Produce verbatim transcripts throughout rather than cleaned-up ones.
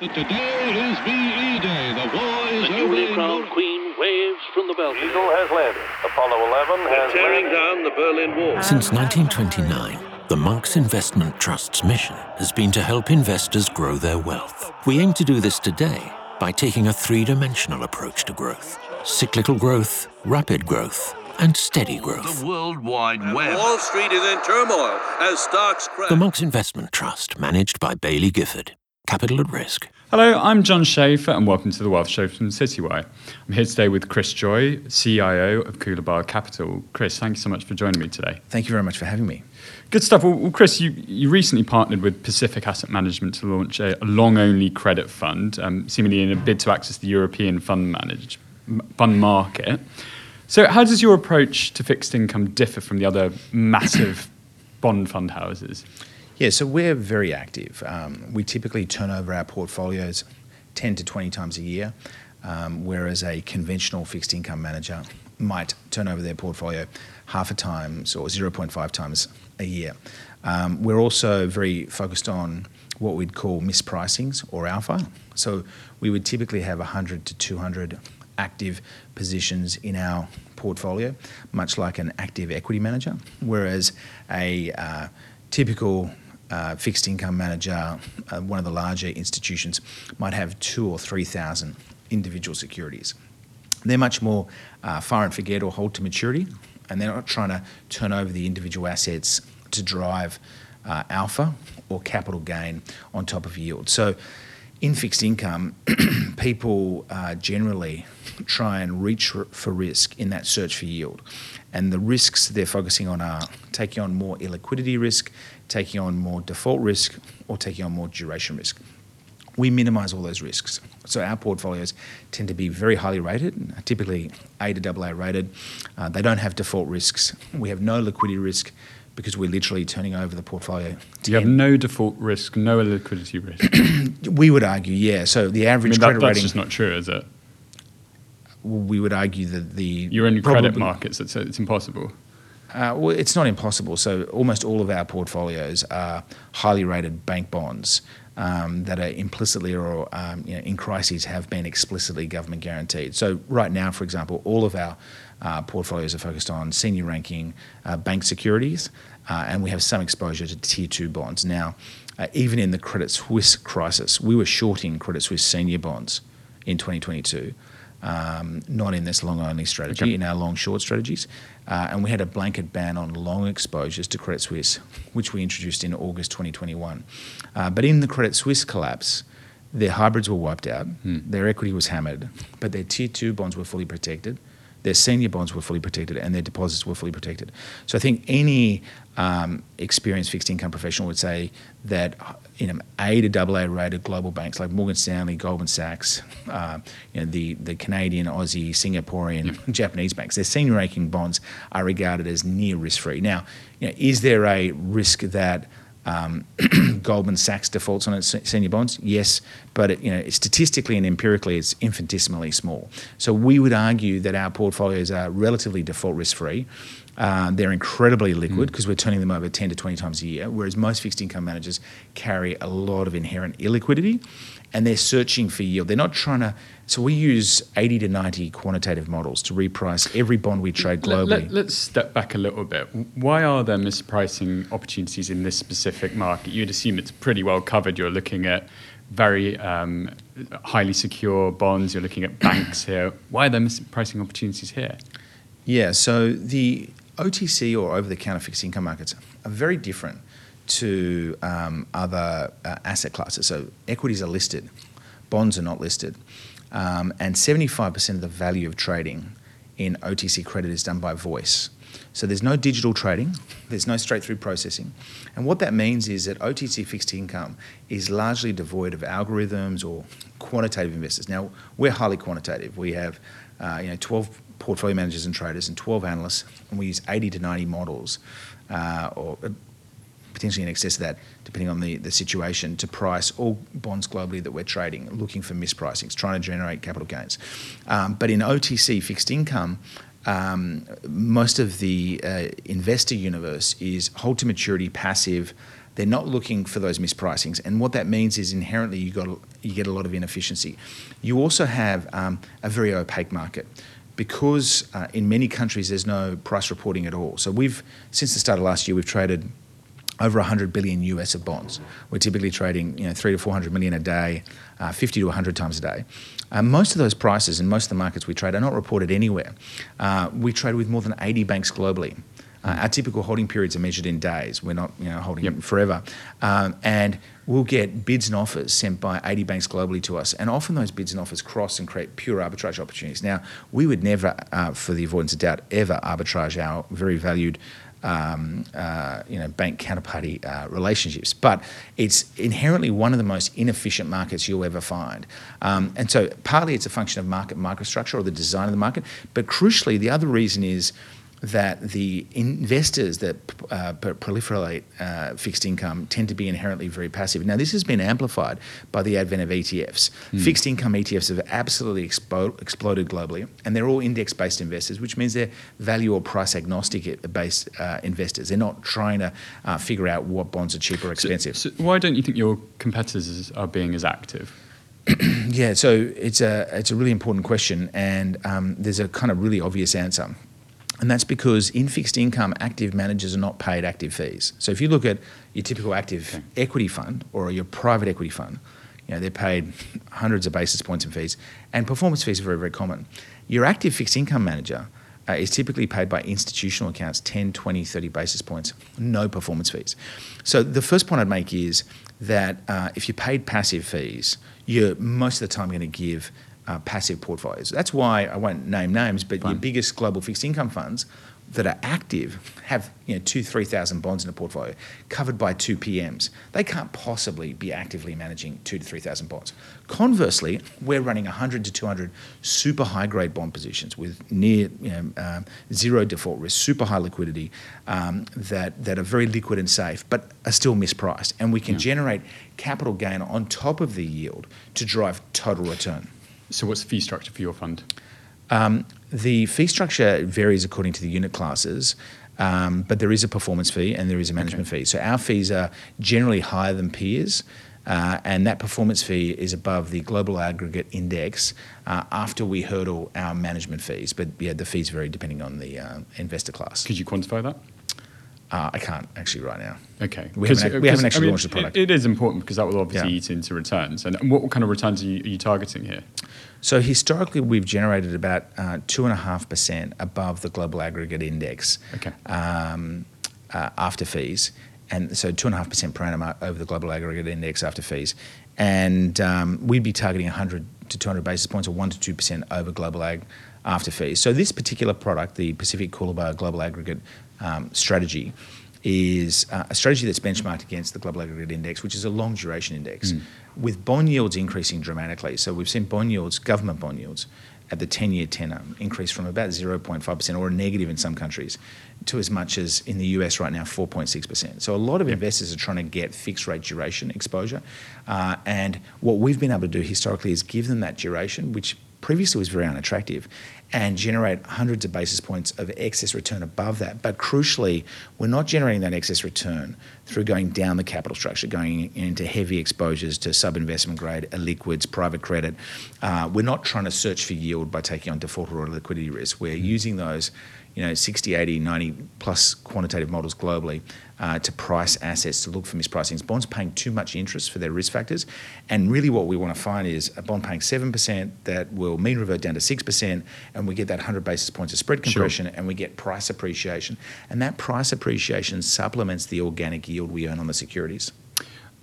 Today is V E Day. The boys the newly crowned queen waves from the balcony. Eagle has landed. Apollo eleven has tearing landed. Down the Berlin Wall. Since nineteen twenty-nine, the Monks Investment Trust's mission has been to help investors grow their wealth. We aim to do this today by taking a three-dimensional approach to growth. Cyclical growth, rapid growth, and steady growth. The World Wide Web. Wall Street is in turmoil as stocks crash. The Monks Investment Trust, managed by Bailey Gifford. Capital at risk. Hello, I'm John Schaefer and welcome to The Wealth Show from Citywide. I'm here today with Chris Joy, C I O of Coolabah Capital. Chris, thank you so much for joining me today. Thank you very much for having me. Good stuff. Well, Chris, you, you recently partnered with Pacific Asset Management to launch a long-only credit fund, um, seemingly in a bid to access the European fund manage, fund market. So how does your approach to fixed income differ from the other massive bond fund houses? Yeah, so we're very active. Um, we typically turn over our portfolios ten to twenty times a year, um, whereas a conventional fixed income manager might turn over their portfolio half a times or zero point five times a year. Um, we're also very focused on what we'd call mispricings or alpha. So we would typically have one hundred to two hundred active positions in our portfolio, much like an active equity manager, whereas a uh, typical Uh, fixed income manager, uh, one of the larger institutions, might have two or three thousand individual securities. They're much more uh, fire and forget or hold to maturity, and they're not trying to turn over the individual assets to drive uh, alpha or capital gain on top of yield. So in fixed income, people uh, generally try and reach for risk in that search for yield. And the risks they're focusing on are taking on more illiquidity risk, taking on more default risk, or taking on more duration risk. We minimise all those risks. So our portfolios tend to be very highly rated, typically A to double A rated. Uh, they don't have default risks. We have no liquidity risk, because we're literally turning over the portfolio. You have no default risk, no illiquidity risk. We would argue, yeah. So the average I mean, that, credit that's rating... That's just not true, is it? We would argue that the... You're in credit markets, it's, it's impossible. Uh, well, it's not impossible. So almost all of our portfolios are highly rated bank bonds um, that are implicitly or um, you know, in crises have been explicitly government guaranteed. So right now, for example, all of our... Uh, portfolios are focused on senior ranking uh, bank securities, uh, and we have some exposure to tier two bonds. Now, uh, even in the Credit Suisse crisis, we were shorting Credit Suisse senior bonds in twenty twenty-two, um, not in this long-only strategy, okay. in our long-short strategies. Uh, and we had a blanket ban on long exposures to Credit Suisse, which we introduced in August twenty twenty-one. Uh, but in the Credit Suisse collapse, their hybrids were wiped out, hmm. their equity was hammered, but their tier two bonds were fully protected. Their senior bonds were fully protected and their deposits were fully protected. So I think any um, experienced fixed income professional would say that you know, A to double A rated global banks like Morgan Stanley, Goldman Sachs, uh, you know, the, the Canadian, Aussie, Singaporean, yep. Japanese banks, their senior ranking bonds are regarded as near risk-free. Now, you know, is there a risk that um, Goldman Sachs defaults on its senior bonds? Yes. But it, you know, statistically and empirically, it's infinitesimally small. So we would argue that our portfolios are relatively default risk-free. Uh, they're incredibly liquid because mm. we're turning them over ten to twenty times a year, whereas most fixed income managers carry a lot of inherent illiquidity, and they're searching for yield. They're not trying to... So we use eighty to ninety quantitative models to reprice every bond we trade globally. Let, let, let's step back a little bit. Why are there mispricing opportunities in this specific market? You'd assume it's pretty well covered. You're looking at very um, highly secure bonds, you're looking at banks here. Why are there mispricing opportunities here? Yeah, so the O T C or over-the-counter fixed income markets are very different to um, other uh, asset classes. So equities are listed, bonds are not listed. Um, and seventy-five percent of the value of trading in O T C credit is done by voice. So there's no digital trading, there's no straight-through processing. And what that means is that O T C fixed income is largely devoid of algorithms or quantitative investors. Now, we're highly quantitative. We have uh, you know, twelve portfolio managers and traders and twelve analysts, and we use eighty to ninety models uh, or potentially in excess of that, depending on the, the situation, to price all bonds globally that we're trading, looking for mispricings, trying to generate capital gains. Um, but in O T C fixed income, Um, most of the uh, investor universe is hold to maturity, passive, They're not looking for those mispricings. And what that means is inherently you got you get a lot of inefficiency. You also have um, a very opaque market because uh, in many countries there's no price reporting at all. So we've, since the start of last year, we've traded over one hundred billion U S of bonds. We're typically trading, you know, three to four hundred million a day, uh, fifty to a hundred times a day. Uh, most of those prices in most of the markets we trade are not reported anywhere. Uh, we trade with more than eighty banks globally. Uh, our typical holding periods are measured in days. We're not, you know, holding yep. forever. Um, and we'll get bids and offers sent by eighty banks globally to us. And often those bids and offers cross and create pure arbitrage opportunities. Now, we would never, uh, for the avoidance of doubt, ever arbitrage our very valued Um, uh, you know, bank counterparty uh, relationships. But it's inherently one of the most inefficient markets you'll ever find. Um, and so partly it's a function of market microstructure or the design of the market. But crucially, the other reason is that the investors that uh, proliferate uh, fixed income tend to be inherently very passive. Now, this has been amplified by the advent of E T Fs. Mm. Fixed income E T Fs have absolutely expo- exploded globally, and they're all index-based investors, which means they're value or price-agnostic-based uh, investors. They're not trying to uh, figure out what bonds are cheap or expensive. So, so why don't you think your competitors are being as active? Yeah, so it's a, it's a really important question, and um, there's a kind of really obvious answer. And that's because in fixed income, active managers are not paid active fees. So if you look at your typical active okay. equity fund or your private equity fund, you know, they're paid hundreds of basis points in fees, and performance fees are very, very common. Your active fixed income manager uh, is typically paid by institutional accounts, ten, twenty, thirty basis points, no performance fees. So the first point I'd make is that uh, if you paid passive fees, you're most of the time going to give Uh, passive portfolios. That's why I won't name names, but Fine. Your biggest global fixed income funds that are active have, you know, two, three thousand bonds in a portfolio covered by two P Ms. They can't possibly be actively managing two to three thousand bonds. Conversely, we're running one hundred to two hundred super high grade bond positions with near you know, um, zero default risk, super high liquidity um, that that are very liquid and safe, but are still mispriced. And we can yeah. generate capital gain on top of the yield to drive total return. So what's the fee structure for your fund? Um, the fee structure varies according to the unit classes, um, but there is a performance fee and there is a management okay. fee. So our fees are generally higher than peers, uh, and that performance fee is above the global aggregate index uh, after we hurdle our management fees. But yeah, the fees vary depending on the uh, investor class. Could you quantify that? Uh, I can't actually right now. Okay. We haven't, ac- we haven't actually I mean, launched the product. It, it is important because that will obviously yeah. eat into returns. And what kind of returns are you, are you targeting here? So historically, we've generated about uh, two point five percent above the global aggregate index okay. um, uh, after fees. And so two point five percent per annum over the global aggregate index after fees. And um, we'd be targeting one hundred to two hundred basis points or one to two percent over global ag after fees. So this particular product, the Pacific Coolabah Global Aggregate Um, strategy is uh, a strategy that's benchmarked against the global aggregate index, which is a long duration index, mm. with bond yields increasing dramatically. So we've seen bond yields, government bond yields, at the ten-year tenor increase from about zero point five percent or a negative in some countries to as much as in the U S right now, four point six percent. So a lot of yeah. investors are trying to get fixed rate duration exposure. Uh, and what we've been able to do historically is give them that duration, which previously was very unattractive, and generate hundreds of basis points of excess return above that. But crucially, we're not generating that excess return through going down the capital structure, going into heavy exposures to sub-investment grade, illiquids, private credit. Uh, we're not trying to search for yield by taking on default or liquidity risk. We're mm-hmm. using those, you know, sixty, eighty, ninety plus quantitative models globally uh, to price assets, to look for mispricings. Bonds paying too much interest for their risk factors. And really what we want to find is a bond paying seven percent that will mean revert down to six percent, and we get that one hundred basis points of spread compression sure. and we get price appreciation. And that price appreciation supplements the organic yield we earn on the securities.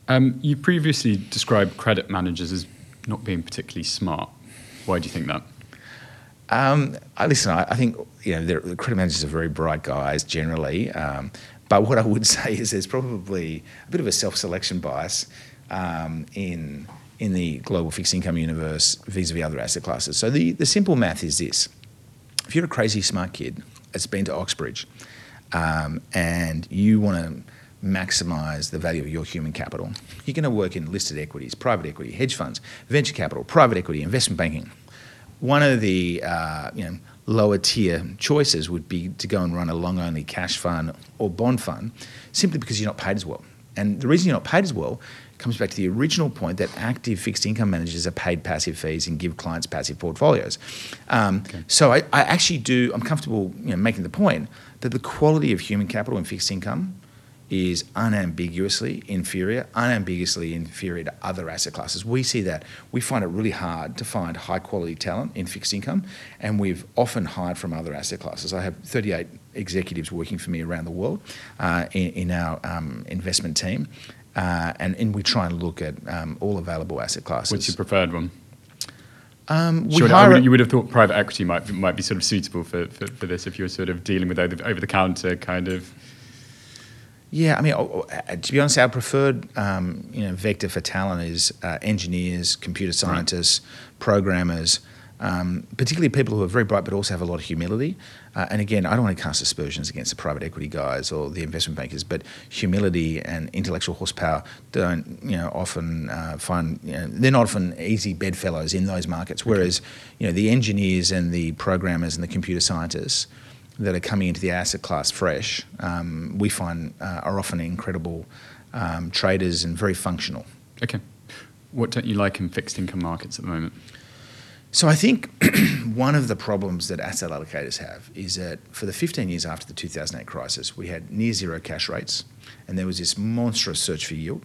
Um, you previously described credit managers as not being particularly smart. Why do you think that? Um, I, listen, I, I think you know the credit managers are very bright guys generally, um, but what I would say is there's probably a bit of a self-selection bias um, in in the global fixed income universe vis-a-vis other asset classes. So the, the simple math is this. If you're a crazy smart kid that's been to Oxbridge um, and you want to maximise the value of your human capital, you're going to work in listed equities, private equity, hedge funds, venture capital, private equity, investment banking. One of the uh, you know, lower tier choices would be to go and run a long only cash fund or bond fund simply because you're not paid as well. And the reason you're not paid as well comes back to the original point that active fixed income managers are paid passive fees and give clients passive portfolios. Um, okay. So I, I actually do, I'm comfortable you know, making the point that the quality of human capital in fixed income is unambiguously inferior, unambiguously inferior to other asset classes. We see that. We find it really hard to find high quality talent in fixed income, and we've often hired from other asset classes. I have thirty-eight executives working for me around the world uh, in, in our um, investment team. Uh, and, and we try and look at um, all available asset classes. What's your preferred one? Um, sure, I mean, you would have thought private equity might be, might be sort of suitable for, for, for this if you're sort of dealing with over-the-counter kind of... Yeah, I mean, to be honest, our preferred um, you know, vector for talent is uh, engineers, computer scientists, right. programmers, um, particularly people who are very bright but also have a lot of humility. Uh, and again, I don't want to cast aspersions against the private equity guys or the investment bankers, but humility and intellectual horsepower don't, you know, often uh, find, you know, they're not often easy bedfellows in those markets. Okay. Whereas, you know, the engineers and the programmers and the computer scientists that are coming into the asset class fresh, um, we find uh, are often incredible um, traders and very functional. Okay. What don't you like in fixed income markets at the moment? So I think one of the problems that asset allocators have is that for the fifteen years after the two thousand eight crisis, we had near zero cash rates, and there was this monstrous search for yield.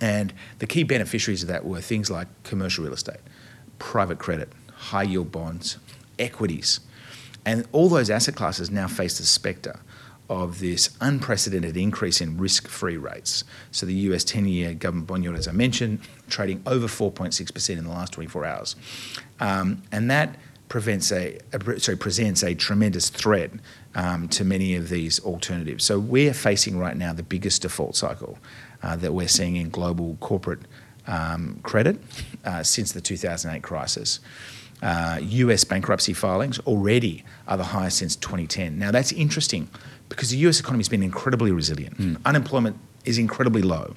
And the key beneficiaries of that were things like commercial real estate, private credit, high yield bonds, equities. And all those asset classes now face the spectre of this unprecedented increase in risk-free rates. So the U S ten-year government bond yield, as I mentioned, trading over four point six percent in the last twenty-four hours. Um, and that prevents a, a, sorry, presents a tremendous threat um, to many of these alternatives. So we're facing right now the biggest default cycle uh, that we're seeing in global corporate um, credit uh, since the two thousand eight crisis. Uh, U S bankruptcy filings already are the highest since twenty ten. Now that's interesting, because the U S economy has been incredibly resilient. Mm. Unemployment is incredibly low.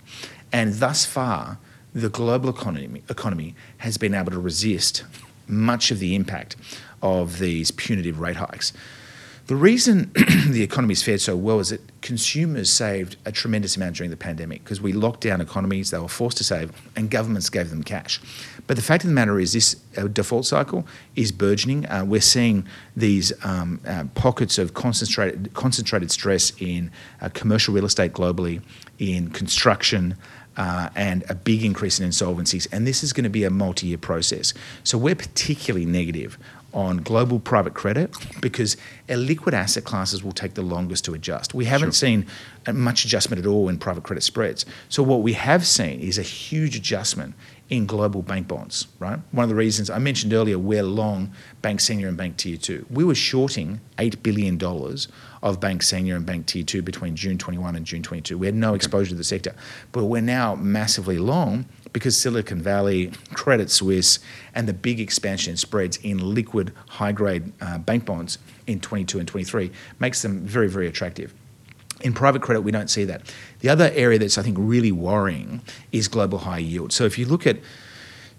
And thus far, the global economy, economy has been able to resist much of the impact of these punitive rate hikes. The reason the economy has fared so well is that consumers saved a tremendous amount during the pandemic, because we locked down economies, they were forced to save, and governments gave them cash. But the fact of the matter is this uh, default cycle is burgeoning. Uh, we're seeing these um, uh, pockets of concentrated, concentrated stress in uh, commercial real estate globally, in construction, Uh, and a big increase in insolvencies. And this is going to be a multi-year process. So we're particularly negative on global private credit, because illiquid asset classes will take the longest to adjust. We haven't sure. seen much adjustment at all in private credit spreads. So what we have seen is a huge adjustment in global bank bonds, right? One of the reasons I mentioned earlier, we're long bank senior and bank tier two. We were shorting eight billion dollars of bank senior and bank tier two between June twenty-one and June twenty-two. We had no exposure to the sector, but we're now massively long because Silicon Valley, Credit Suisse, and the big expansion in spreads in liquid high-grade uh, bank bonds in twenty-two and twenty-three makes them very, very attractive. In private credit, we don't see that. The other area that's, I think, really worrying is global high yield. So if you look at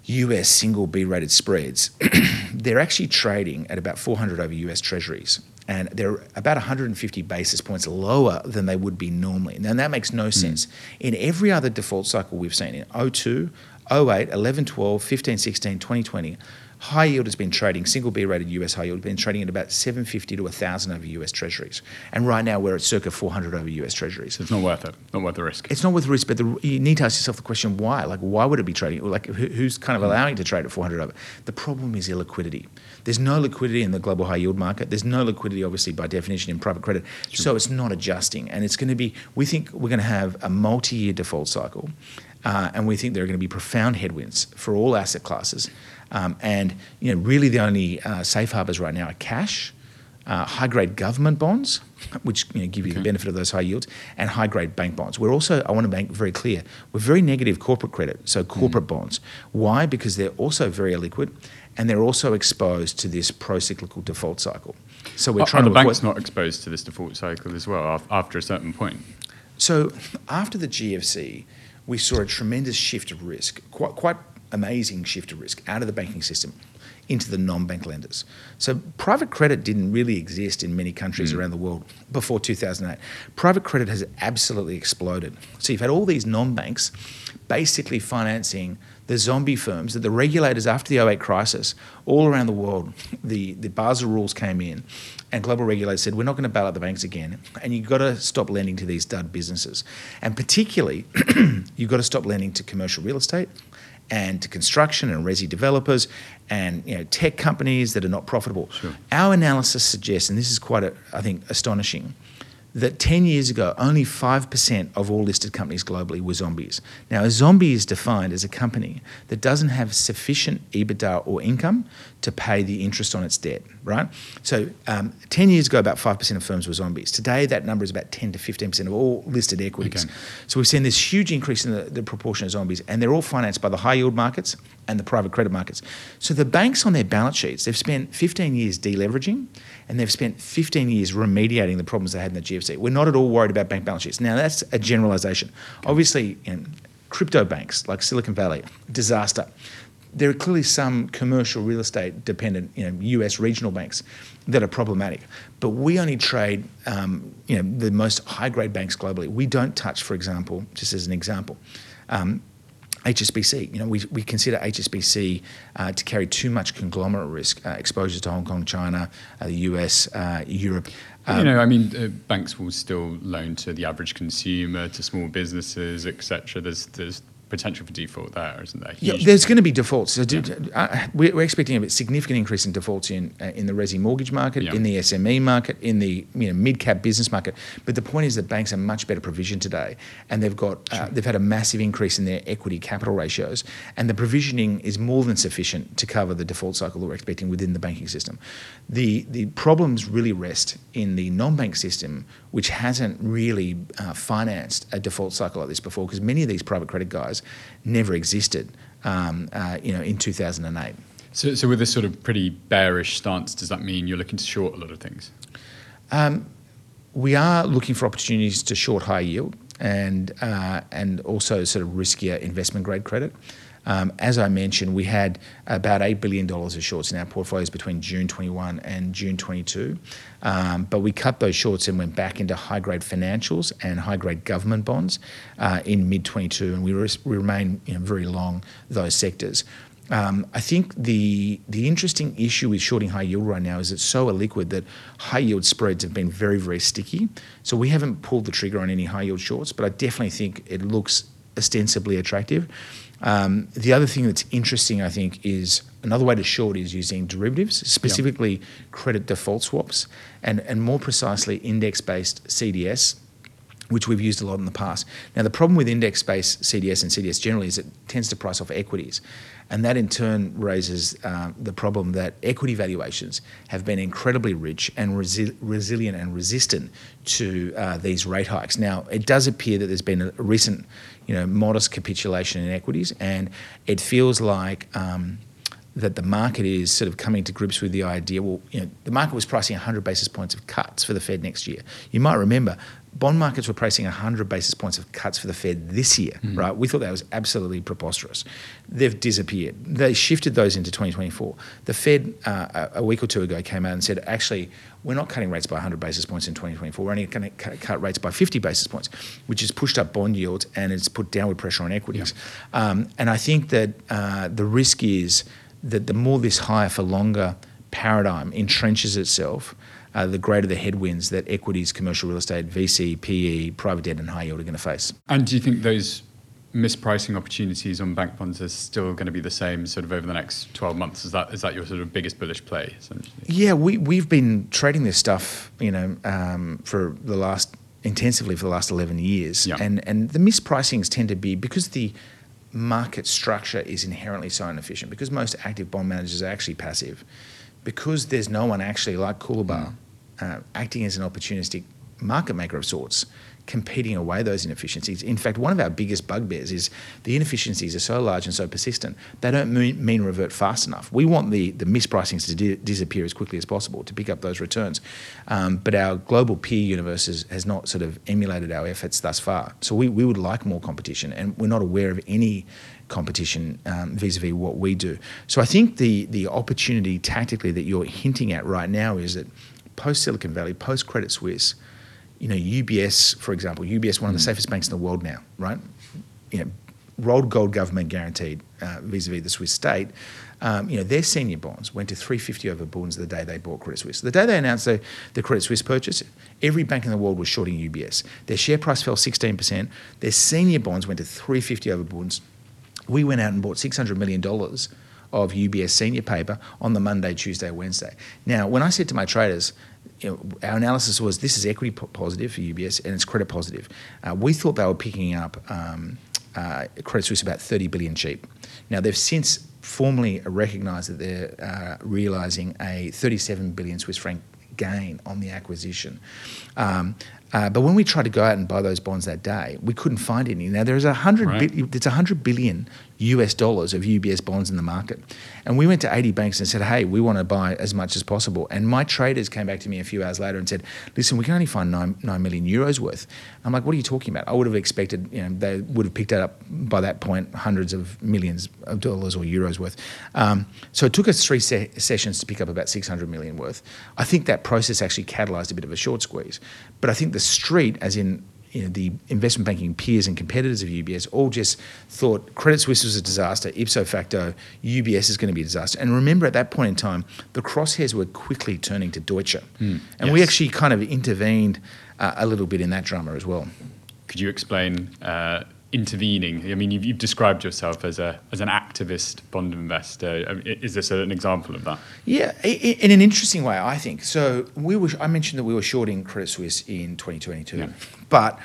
U S single B-rated spreads, they're actually trading at about four hundred over U S Treasuries. And they're about one hundred fifty basis points lower than they would be normally. And that makes no sense. Mm. In every other default cycle we've seen, in oh two, oh eight, eleven, twelve, fifteen, sixteen, twenty twenty, high yield has been trading, single B-rated U S high yield has been trading at about seven fifty to one thousand over U S Treasuries. And right now we're at circa four hundred over U S Treasuries. It's not worth it, not worth the risk. It's not worth the risk, but the, you need to ask yourself the question, why? Like, why would it be trading? Like, who, who's kind of allowing it to trade at four hundred over? The problem is illiquidity. There's no liquidity in the global high yield market. There's no liquidity, obviously, by definition in private credit. Sure. So it's not adjusting. And it's going to be, we think we're going to have a multi-year default cycle. Uh, and we think there are going to be profound headwinds for all asset classes. Um, and, you know, really the only uh, safe harbors right now are cash, uh, high-grade government bonds, which, you know, give you okay. the benefit of those high yields, and high-grade bank bonds. We're also, I want to make very clear, we're very negative corporate credit, so corporate mm. bonds. Why? Because they're also very illiquid. And they're also exposed to this pro-cyclical default cycle. So we're oh, trying. And the to bank's not exposed to this default cycle as well af- after a certain point. So after the G F C, we saw a tremendous shift of risk, quite, quite amazing shift of risk out of the banking system into the non-bank lenders. So private credit didn't really exist in many countries mm. around the world before two thousand eight. Private credit has absolutely exploded. So you've had all these non-banks basically financing the zombie firms that the regulators after the oh eight crisis all around the world, the, the Basel rules came in and global regulators said, we're not going to bail out the banks again, and you've got to stop lending to these dud businesses. And particularly, you've got to stop lending to commercial real estate and to construction and resi developers and, you know, tech companies that are not profitable. Sure. Our analysis suggests, and this is quite, a, I think, astonishing, that ten years ago, only five percent of all listed companies globally were zombies. Now, a zombie is defined as a company that doesn't have sufficient EBITDA or income to pay the interest on its debt, right? So um, ten years ago, about five percent of firms were zombies. Today, that number is about ten to fifteen percent of all listed equities. Okay. So we've seen this huge increase in the, the proportion of zombies, and they're all financed by the high-yield markets and the private credit markets. So the banks on their balance sheets, they've spent fifteen years deleveraging, and they've spent fifteen years remediating the problems they had in the G F C. We're not at all worried about bank balance sheets. Now, that's a generalization. Okay. Obviously, in crypto banks like Silicon Valley, disaster. There are clearly some commercial real estate dependent, you know, U S regional banks that are problematic. But we only trade, um, you know, the most high grade banks globally. We don't touch, for example, just as an example, um, H S B C. You know, we we consider H S B C uh, to carry too much conglomerate risk, uh, exposure to Hong Kong, China, uh, the U S, uh, Europe. Um, you know, I mean, uh, banks will still loan to the average consumer, to small businesses, et cetera. There's there's. potential for default there, isn't there? Huge. Yeah, there's going to be defaults. So do, yeah. uh, we're, we're expecting a significant increase in defaults in uh, in the resi mortgage market, yeah. in the S M E market, in the you know mid-cap business market. But the point is that banks are much better provisioned today, and they've got uh, sure. they've had a massive increase in their equity capital ratios, and the provisioning is more than sufficient to cover the default cycle that we're expecting within the banking system. The the problems really rest in the non-bank system, which hasn't really uh, financed a default cycle like this before, because many of these private credit guys never existed, um, uh, you know, in two thousand eight. So, so with this sort of pretty bearish stance, does that mean you're looking to short a lot of things? Um, we are looking for opportunities to short high yield and uh, and also sort of riskier investment grade credit. Um, as I mentioned, we had about eight billion dollars of shorts in our portfolios between June twenty-one and June twenty-two. Um, but we cut those shorts and went back into high-grade financials and high-grade government bonds uh, in mid twenty-two, and we, re- we remain you know, very long those sectors. Um, I think the the interesting issue with shorting high yield right now is it's so illiquid that high yield spreads have been very, very sticky. So we haven't pulled the trigger on any high yield shorts, but I definitely think it looks ostensibly attractive. Um, the other thing that's interesting, I think, is another way to short is using derivatives, specifically yeah. credit default swaps, and, and more precisely index-based C D S, which we've used a lot in the past. Now, the problem with index-based C D S and C D S generally is it tends to price off equities, and that in turn raises uh, the problem that equity valuations have been incredibly rich and resi- resilient and resistant to uh, these rate hikes. Now, it does appear that there's been a, a recent you know, modest capitulation in equities, and it feels like um, that the market is sort of coming to grips with the idea, well, you know, the market was pricing one hundred basis points of cuts for the Fed next year. You might remember bond markets were pricing one hundred basis points of cuts for the Fed this year, mm. right? We thought that was absolutely preposterous. They've disappeared. They shifted those into twenty twenty-four. The Fed uh, a week or two ago came out and said, actually, we're not cutting rates by one hundred basis points in twenty twenty-four. We're only going to cut, cut rates by fifty basis points, which has pushed up bond yields and it's put downward pressure on equities. Yeah. Um, and I think that uh, the risk is that the more this higher for longer paradigm entrenches itself, Uh, the greater the headwinds that equities, commercial real estate, V C, P E, private debt and high yield are going to face. And do you think those mispricing opportunities on bank bonds are still going to be the same sort of over the next twelve months? Is that is that your sort of biggest bullish play, essentially? Yeah, we, we've been trading this stuff, you know, um, for the last, intensively for the last eleven years. Yeah. And, and the mispricings tend to be, because the market structure is inherently so inefficient, because most active bond managers are actually passive, because there's no one actually like Coolabah uh, acting as an opportunistic market maker of sorts, competing away those inefficiencies. In fact, one of our biggest bugbears is the inefficiencies are so large and so persistent, they don't mean, mean revert fast enough. We want the, the mispricings to di- disappear as quickly as possible to pick up those returns. Um, but our global peer universe is, has not sort of emulated our efforts thus far. So we, we would like more competition, and we're not aware of any competition um, vis-a-vis what we do. So I think the the opportunity tactically that you're hinting at right now is that post-Silicon Valley, post-Credit Suisse, you know, U B S, for example, U B S, one of the safest banks in the world now, right? You know, rolled gold government guaranteed uh, vis-a-vis the Swiss state. Um, you know, their senior bonds went to three fifty over Bunds the day they bought Credit Suisse. The day they announced the, the Credit Suisse purchase, every bank in the world was shorting U B S. Their share price fell sixteen percent. Their senior bonds went to three fifty over Bunds. We went out and bought six hundred million dollars of U B S senior paper on the Monday, Tuesday, Wednesday. Now, when I said to my traders, you know, our analysis was this is equity po- positive for U B S and it's credit positive. Uh, we thought they were picking up um, uh, Credit Suisse about thirty billion dollars cheap. Now, they've since formally recognise that they're uh, realising a thirty-seven billion Swiss franc gain on the acquisition. Um, uh, but when we tried to go out and buy those bonds that day, we couldn't find any. Now, there is one hundred right. bi- it's one hundred billion U S dollars of U B S bonds in the market. And we went to eighty banks and said, hey, we want to buy as much as possible. And my traders came back to me a few hours later and said, listen, we can only find nine, nine million euros worth. I'm like, what are you talking about? I would have expected, you know, they would have picked that up by that point, hundreds of millions of dollars or euros worth. Um, so it took us three se- sessions to pick up about six hundred million worth. I think that process actually catalyzed a bit of a short squeeze. But I think the street, as in, you know, the investment banking peers and competitors of U B S all just thought Credit Suisse was a disaster, ipso facto, U B S is going to be a disaster. And remember, at that point in time, the crosshairs were quickly turning to Deutsche. Mm, and yes. we actually kind of intervened uh, a little bit in that drama as well. Could you explain uh, intervening? I mean, you've, you've described yourself as a as an activist bond investor. I mean, is this an example of that? Yeah, in an interesting way, I think. So we were, I mentioned that we were shorting Credit Suisse in twenty twenty-two. Yeah. But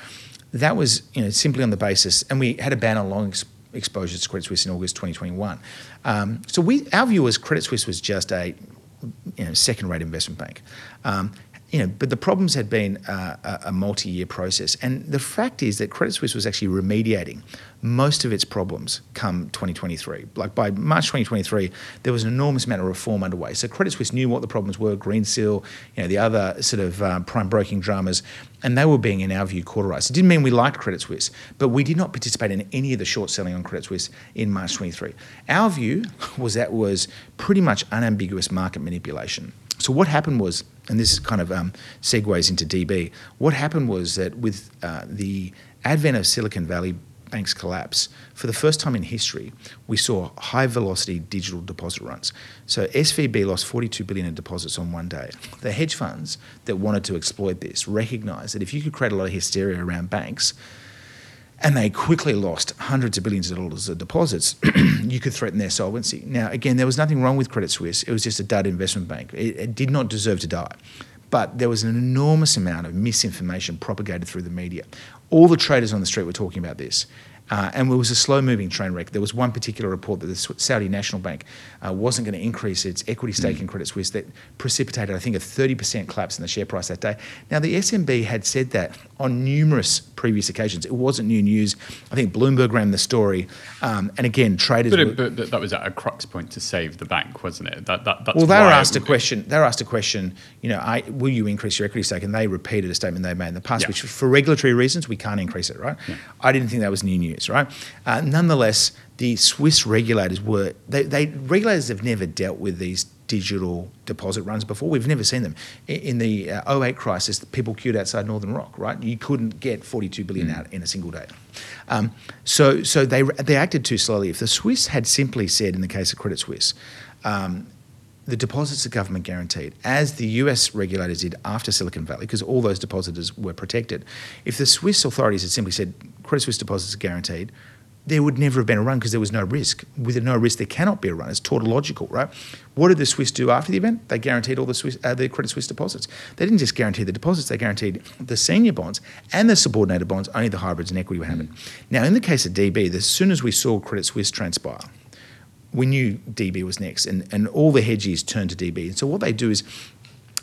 that was, you know, simply on the basis, and we had a ban on long ex- exposure to Credit Suisse in August twenty twenty-one. Um, so we, our view was Credit Suisse was just a, you know, second-rate investment bank. Um, you know, but the problems had been uh, a, a multi-year process, and the fact is that Credit Suisse was actually remediating most of its problems come twenty twenty-three. Like by March twenty twenty-three, there was an enormous amount of reform underway. So Credit Suisse knew what the problems were, Greensill, you know, the other sort of uh, prime broking dramas, and they were being, in our view, cauterised. It didn't mean we liked Credit Suisse, but we did not participate in any of the short selling on Credit Suisse in March twenty-three. Our view was that was pretty much unambiguous market manipulation. So what happened was, and this kind of um, segues into D B, what happened was that with uh, the advent of Silicon Valley Bank's collapse, for the first time in history, we saw high-velocity digital deposit runs. So S V B lost forty-two billion dollars in deposits on one day. The hedge funds that wanted to exploit this recognised that if you could create a lot of hysteria around banks, and they quickly lost hundreds of billions of dollars of deposits, you could threaten their solvency. Now, again, there was nothing wrong with Credit Suisse. It was just a dud investment bank. It, it did not deserve to die. But there was an enormous amount of misinformation propagated through the media. All the traders on the street were talking about this. Uh, and it was a slow-moving train wreck. There was one particular report that the Saudi National Bank uh, wasn't going to increase its equity stake mm. in Credit Suisse that precipitated, I think, a thirty percent collapse in the share price that day. Now, the S N B had said that on numerous previous occasions. It wasn't new news. I think Bloomberg ran the story. Um, and again, traders... But, it, were, but that was at a crux point to save the bank, wasn't it? That, that, that's well, they were asked a question, they were asked a question, you know, I, will you increase your equity stake? And they repeated a statement they made in the past, yeah. which for regulatory reasons, we can't increase it, right? Yeah. I didn't think that was new news. Right. Uh, nonetheless, the Swiss regulators were they, they regulators have never dealt with these digital deposit runs before. We've never seen them. In the uh, oh eight crisis, the people queued outside Northern Rock. Right, you couldn't get forty-two billion mm. out in a single day. Um, so, so they they acted too slowly. If the Swiss had simply said, in the case of Credit Suisse, um, the deposits are government guaranteed, as the U S regulators did after Silicon Valley, because all those depositors were protected. If the Swiss authorities had simply said Credit Suisse deposits are guaranteed, there would never have been a run because there was no risk. With no risk, there cannot be a run. It's tautological, right? What did the Swiss do after the event? They guaranteed all the, Swiss, uh, the Credit Suisse deposits. They didn't just guarantee the deposits, they guaranteed the senior bonds and the subordinated bonds, only the hybrids and equity were hammered. Mm. Now, in the case of D B, as soon as we saw Credit Suisse transpire, we knew D B was next, and, and all the hedgies turned to D B. And so what they do is,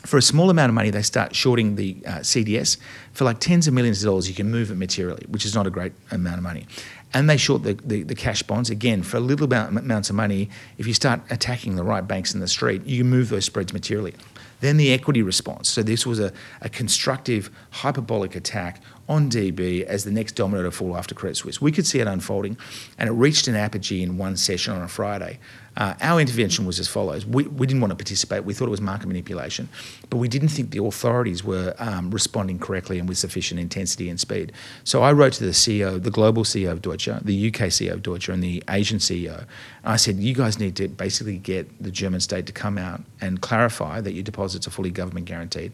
for a small amount of money, they start shorting the uh, C D S. For like tens of millions of dollars, you can move it materially, which is not a great amount of money. And they short the, the, the cash bonds. Again, for a little amount amounts of money, if you start attacking the right banks in the street, you move those spreads materially. Then the equity response. So this was a, a constructive hyperbolic attack on D B as the next domino to fall after Credit Suisse. We could see it unfolding, and it reached an apogee in one session on a Friday. Uh, our intervention was as follows. We, we didn't want to participate. We thought it was market manipulation, but we didn't think the authorities were um, responding correctly and with sufficient intensity and speed. So I wrote to the C E O, the global C E O of Deutsche, the U K C E O of Deutsche, and the Asian C E O. I said, you guys need to basically get the German state to come out and clarify that your deposits are fully government guaranteed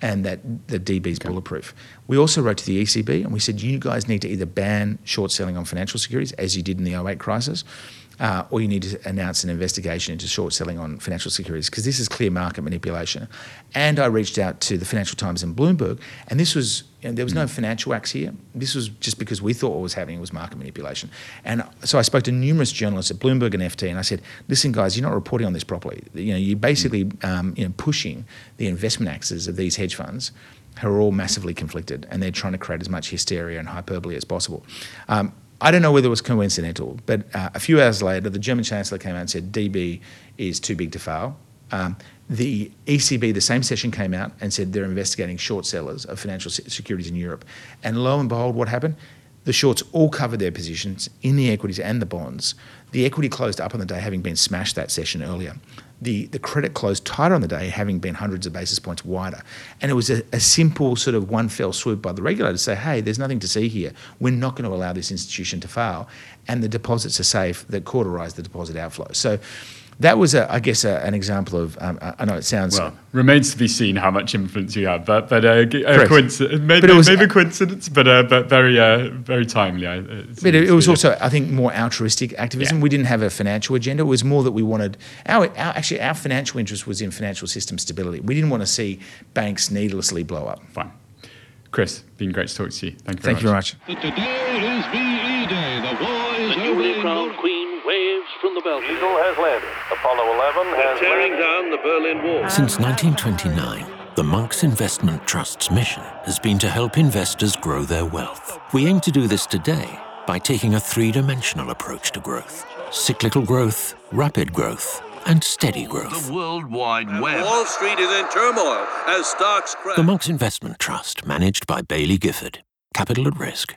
and that the D B's okay. bulletproof. We also wrote to the E C B and we said, you guys need to either ban short selling on financial securities, as you did in the oh eight crisis, Uh, or you need to announce an investigation into short selling on financial securities, because this is clear market manipulation. And I reached out to the Financial Times and Bloomberg, and this was, you know, there was no financial acts here. This was just because we thought what was happening was market manipulation. And so I spoke to numerous journalists at Bloomberg and F T, and I said, listen, guys, you're not reporting on this properly. You know, you're basically um, you know, pushing the investment axes of these hedge funds, who are all massively conflicted, and they're trying to create as much hysteria and hyperbole as possible. Um, I don't know whether it was coincidental, but uh, a few hours later, the German Chancellor came out and said D B is too big to fail. Um, the E C B, the same session, came out and said they're investigating short sellers of financial securities in Europe. And lo and behold, what happened? The shorts all covered their positions in the equities and the bonds. The equity closed up on the day, having been smashed that session earlier. The, the credit closed tighter on the day, having been hundreds of basis points wider. And it was a, a simple sort of one fell swoop by the regulator to say, hey, there's nothing to see here. We're not going to allow this institution to fail. And the deposits are safe that cauterized the deposit outflow. So that was, a, I guess, a, an example of, um, I know it sounds... Well, remains to be seen how much influence you have, but but, uh, a, coinc- maybe, but was, maybe a coincidence, but uh, but very uh, very timely. I, it but it was also, I think, more altruistic activism. Yeah. We didn't have a financial agenda. It was more that we wanted, our, our actually our financial interest was in financial system stability. We didn't want to see banks needlessly blow up. Fine. Chris, been great to talk to you. Thank you very Thank much. Thank you very much. Today is V E Day. The war is over. The newly crowned queen waves from the balcony. Eagle has landed. Apollo eleven has tearing down the Berlin Wall. Since nineteen twenty-nine, the Monks Investment Trust's mission has been to help investors grow their wealth. We aim to do this today by taking a three-dimensional approach to growth. Cyclical growth, rapid growth, and steady growth. The World Wide Web. Wall Street is in turmoil as stocks crash. The Monks Investment Trust, managed by Bailey Gifford. Capital at risk.